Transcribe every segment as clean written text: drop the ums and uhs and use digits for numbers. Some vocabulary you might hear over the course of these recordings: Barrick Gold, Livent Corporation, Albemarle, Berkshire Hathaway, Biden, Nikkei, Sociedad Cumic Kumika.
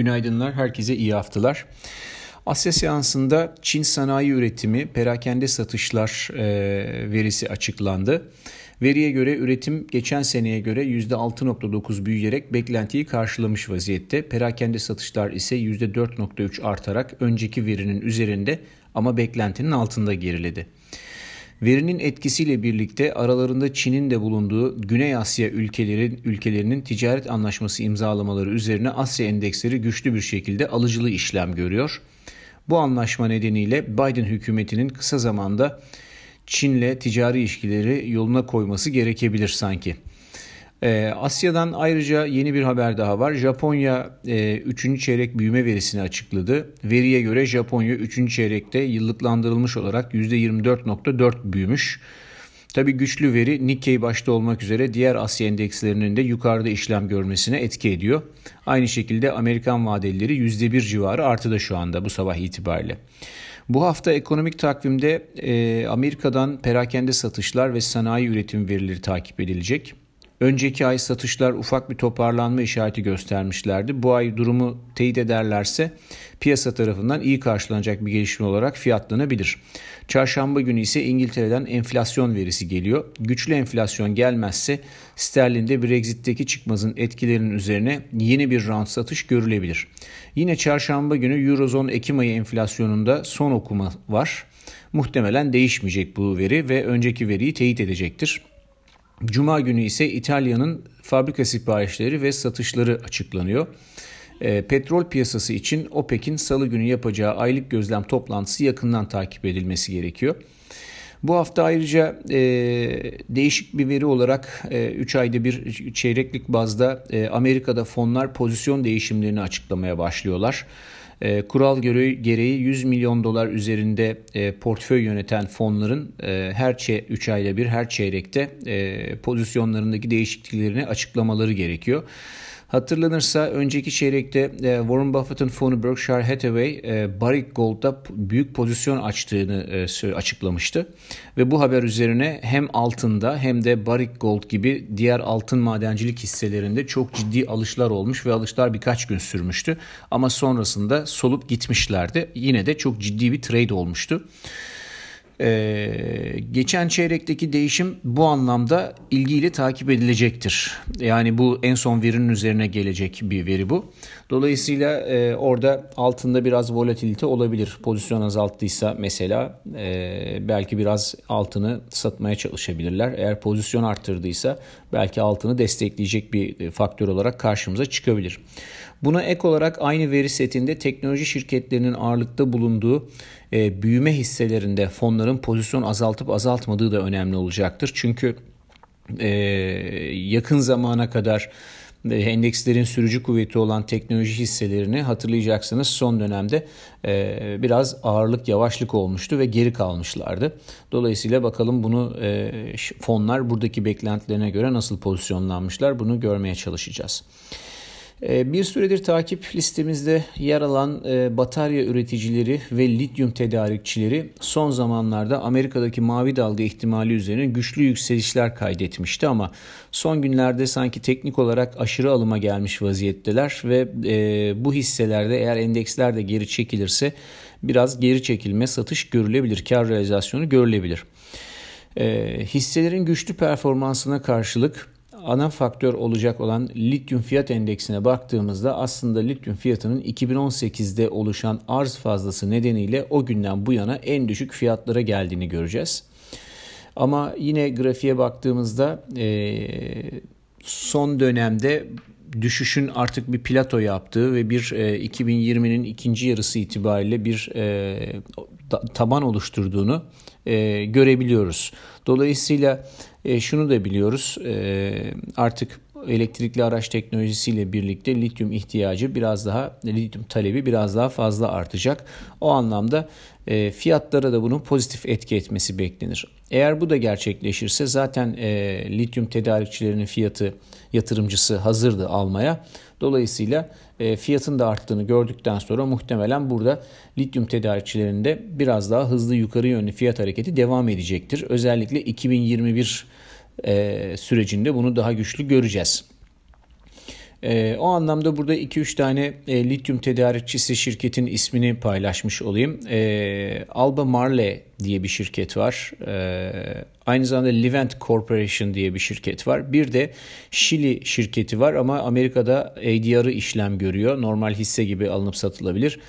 Günaydınlar, herkese iyi haftalar. Asya seansında Çin sanayi üretimi, perakende satışlar verisi açıklandı. Veriye göre üretim geçen seneye göre %6.9 büyüyerek beklentiyi karşılamış vaziyette. Perakende satışlar ise %4.3 artarak önceki verinin üzerinde ama beklentinin altında geriledi. Verinin etkisiyle birlikte aralarında Çin'in de bulunduğu Güney Asya ülkelerinin ticaret anlaşması imzalamaları üzerine Asya endeksleri güçlü bir şekilde alıcılı işlem görüyor. Bu anlaşma nedeniyle Biden hükümetinin kısa zamanda Çin'le ticari ilişkileri yoluna koyması gerekebilir sanki. Asya'dan ayrıca yeni bir haber daha var. Japonya 3. çeyrek büyüme verisini açıkladı. Veriye göre Japonya 3. çeyrekte yıllıklandırılmış olarak %24.4 büyümüş. Tabii güçlü veri Nikkei başta olmak üzere diğer Asya endekslerinin de yukarıda işlem görmesine etki ediyor. Aynı şekilde Amerikan vadelileri %1 civarı artıda şu anda bu sabah itibariyle. Bu hafta ekonomik takvimde Amerika'dan perakende satışlar ve sanayi üretim verileri takip edilecek. Önceki ay satışlar ufak bir toparlanma işareti göstermişlerdi. Bu ay durumu teyit ederlerse piyasa tarafından iyi karşılanacak bir gelişme olarak fiyatlanabilir. Çarşamba günü ise İngiltere'den enflasyon verisi geliyor. Güçlü enflasyon gelmezse sterlinde Brexit'teki çıkmazın etkilerinin üzerine yeni bir round satış görülebilir. Yine çarşamba günü Eurozone Ekim ayı enflasyonunda son okuma var. Muhtemelen değişmeyecek bu veri ve önceki veriyi teyit edecektir. Cuma günü ise İtalya'nın fabrika siparişleri ve satışları açıklanıyor. Petrol piyasası için OPEC'in salı günü yapacağı aylık gözlem toplantısı yakından takip edilmesi gerekiyor. Bu hafta ayrıca değişik bir veri olarak 3 ayda bir çeyreklik bazda Amerika'da fonlar pozisyon değişimlerini açıklamaya başlıyorlar. Kural gereği 100 milyon dolar üzerinde portföy yöneten fonların her 3 ayda bir her çeyrekte pozisyonlarındaki değişikliklerini açıklamaları gerekiyor. Hatırlanırsa önceki çeyrekte Warren Buffett'ın fonu Berkshire Hathaway Barrick Gold'da büyük pozisyon açtığını açıklamıştı. Ve bu haber üzerine hem altında hem de Barrick Gold gibi diğer altın madencilik hisselerinde çok ciddi alışlar olmuş ve alışlar birkaç gün sürmüştü. Ama sonrasında solup gitmişlerdi. Yine de çok ciddi bir trade olmuştu. Geçen çeyrekteki değişim bu anlamda ilgiyle takip edilecektir. Yani bu en son verinin üzerine gelecek bir veri bu. Dolayısıyla orada altında biraz volatilite olabilir. Pozisyon azalttıysa mesela belki biraz altını satmaya çalışabilirler. Eğer pozisyon arttırdıysa belki altını destekleyecek bir faktör olarak karşımıza çıkabilir. Buna ek olarak aynı veri setinde teknoloji şirketlerinin ağırlıkta bulunduğu büyüme hisselerinde fonların pozisyon azaltıp azaltmadığı da önemli olacaktır. Çünkü yakın zamana kadar endekslerin sürücü kuvveti olan teknoloji hisselerini hatırlayacaksınız son dönemde biraz ağırlık yavaşlık olmuştu ve geri kalmışlardı. Dolayısıyla bakalım bunu fonlar buradaki beklentilerine göre nasıl pozisyonlanmışlar bunu görmeye çalışacağız. Bir süredir takip listemizde yer alan batarya üreticileri ve lityum tedarikçileri son zamanlarda Amerika'daki mavi dalga ihtimali üzerine güçlü yükselişler kaydetmişti ama son günlerde sanki teknik olarak aşırı alıma gelmiş vaziyetteler ve bu hisselerde eğer endeksler de geri çekilirse biraz geri çekilme satış görülebilir, kar realizasyonu görülebilir. Hisselerin güçlü performansına karşılık ana faktör olacak olan lityum fiyat endeksine baktığımızda aslında lityum fiyatının 2018'de oluşan arz fazlası nedeniyle o günden bu yana en düşük fiyatlara geldiğini göreceğiz. Ama yine grafiğe baktığımızda son dönemde düşüşün artık bir plato yaptığı ve bir 2020'nin ikinci yarısı itibariyle bir taban oluşturduğunu görebiliyoruz. Dolayısıyla şunu da biliyoruz artık elektrikli araç teknolojisiyle birlikte lityum ihtiyacı biraz daha lityum talebi biraz daha fazla artacak. O anlamda fiyatlara da bunun pozitif etki etmesi beklenir. Eğer bu da gerçekleşirse zaten lityum tedarikçilerinin fiyatı yatırımcısı hazırdı almaya. Dolayısıyla fiyatın da arttığını gördükten sonra muhtemelen burada lityum tedarikçilerinde biraz daha hızlı yukarı yönlü fiyat hareketi devam edecektir. Özellikle 2021 sürecinde bunu daha güçlü göreceğiz. O anlamda burada 2-3 tane lityum tedarikçisi şirketin ismini paylaşmış olayım. Albemarle diye bir şirket var. Aynı zamanda Livent Corporation diye bir şirket var. Bir de Şili şirketi var ama Amerika'da ADR'ı işlem görüyor. Normal hisse gibi alınıp satılabilir.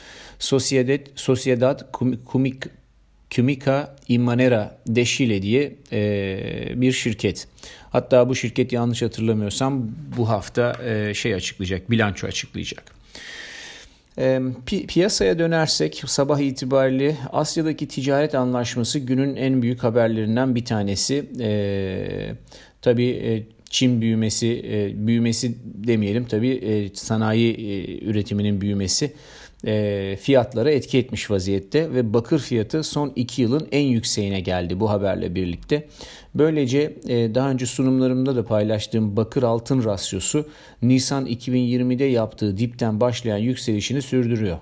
Sociedad Cumic Kumika y Manera de Chile diye bir şirket. Hatta bu şirket yanlış hatırlamıyorsam bu hafta açıklayacak, bilanço açıklayacak. Piyasaya dönersek sabah itibariyle Asya'daki ticaret anlaşması günün en büyük haberlerinden bir tanesi. Çin büyümesi demeyelim sanayi üretiminin büyümesi fiyatlara etki etmiş vaziyette ve bakır fiyatı son 2 yılın en yükseğine geldi bu haberle birlikte. Böylece daha önce sunumlarımda da paylaştığım bakır altın rasyosu Nisan 2020'de yaptığı dipten başlayan yükselişini sürdürüyor.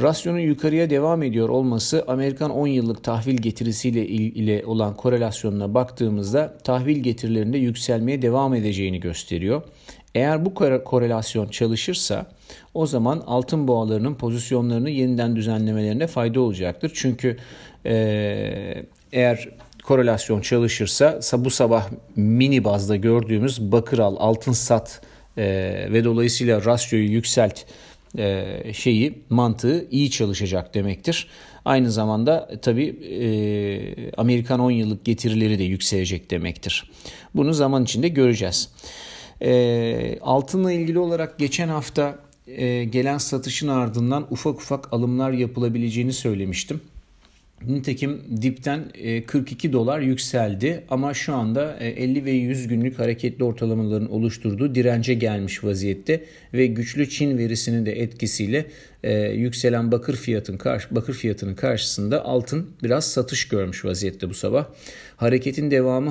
Rasyonun yukarıya devam ediyor olması Amerikan 10 yıllık tahvil getirisiyle ile olan korelasyonuna baktığımızda tahvil getirilerinde yükselmeye devam edeceğini gösteriyor. Eğer bu korelasyon çalışırsa o zaman altın boğalarının pozisyonlarını yeniden düzenlemelerine fayda olacaktır. Çünkü eğer korelasyon çalışırsa bu sabah mini bazda gördüğümüz bakır al, altın sat ve dolayısıyla rasyoyu yükselt mantığı iyi çalışacak demektir. Aynı zamanda Amerikan 10 yıllık getirileri de yükselecek demektir. Bunu zaman içinde göreceğiz. Altınla ilgili olarak geçen hafta gelen satışın ardından ufak ufak alımlar yapılabileceğini söylemiştim. Nitekim dipten $42 yükseldi ama şu anda 50 ve 100 günlük hareketli ortalamaların oluşturduğu dirence gelmiş vaziyette ve güçlü Çin verisinin de etkisiyle yükselen bakır fiyatının karşısında altın biraz satış görmüş vaziyette bu sabah. Hareketin devamı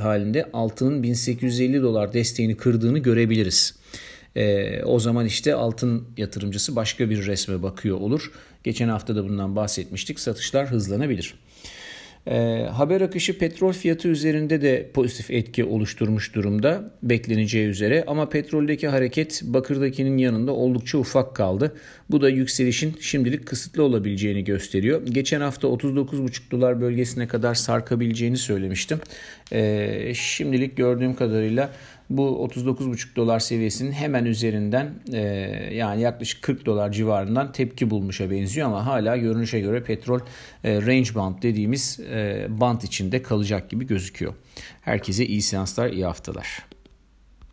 halinde altının $1850 desteğini kırdığını görebiliriz. O zaman altın yatırımcısı başka bir resme bakıyor olur. Geçen hafta da bundan bahsetmiştik. Satışlar hızlanabilir. Haber akışı petrol fiyatı üzerinde de pozitif etki oluşturmuş durumda bekleneceği üzere. Ama petroldeki hareket bakırdakinin yanında oldukça ufak kaldı. Bu da yükselişin şimdilik kısıtlı olabileceğini gösteriyor. Geçen hafta $39,5 bölgesine kadar sarkabileceğini söylemiştim. Şimdilik gördüğüm kadarıyla bu $39,5 seviyesinin hemen üzerinden yani yaklaşık $40 civarından tepki bulmuşa benziyor ama hala görünüşe göre petrol range band dediğimiz band içinde kalacak gibi gözüküyor. Herkese iyi seanslar, iyi haftalar.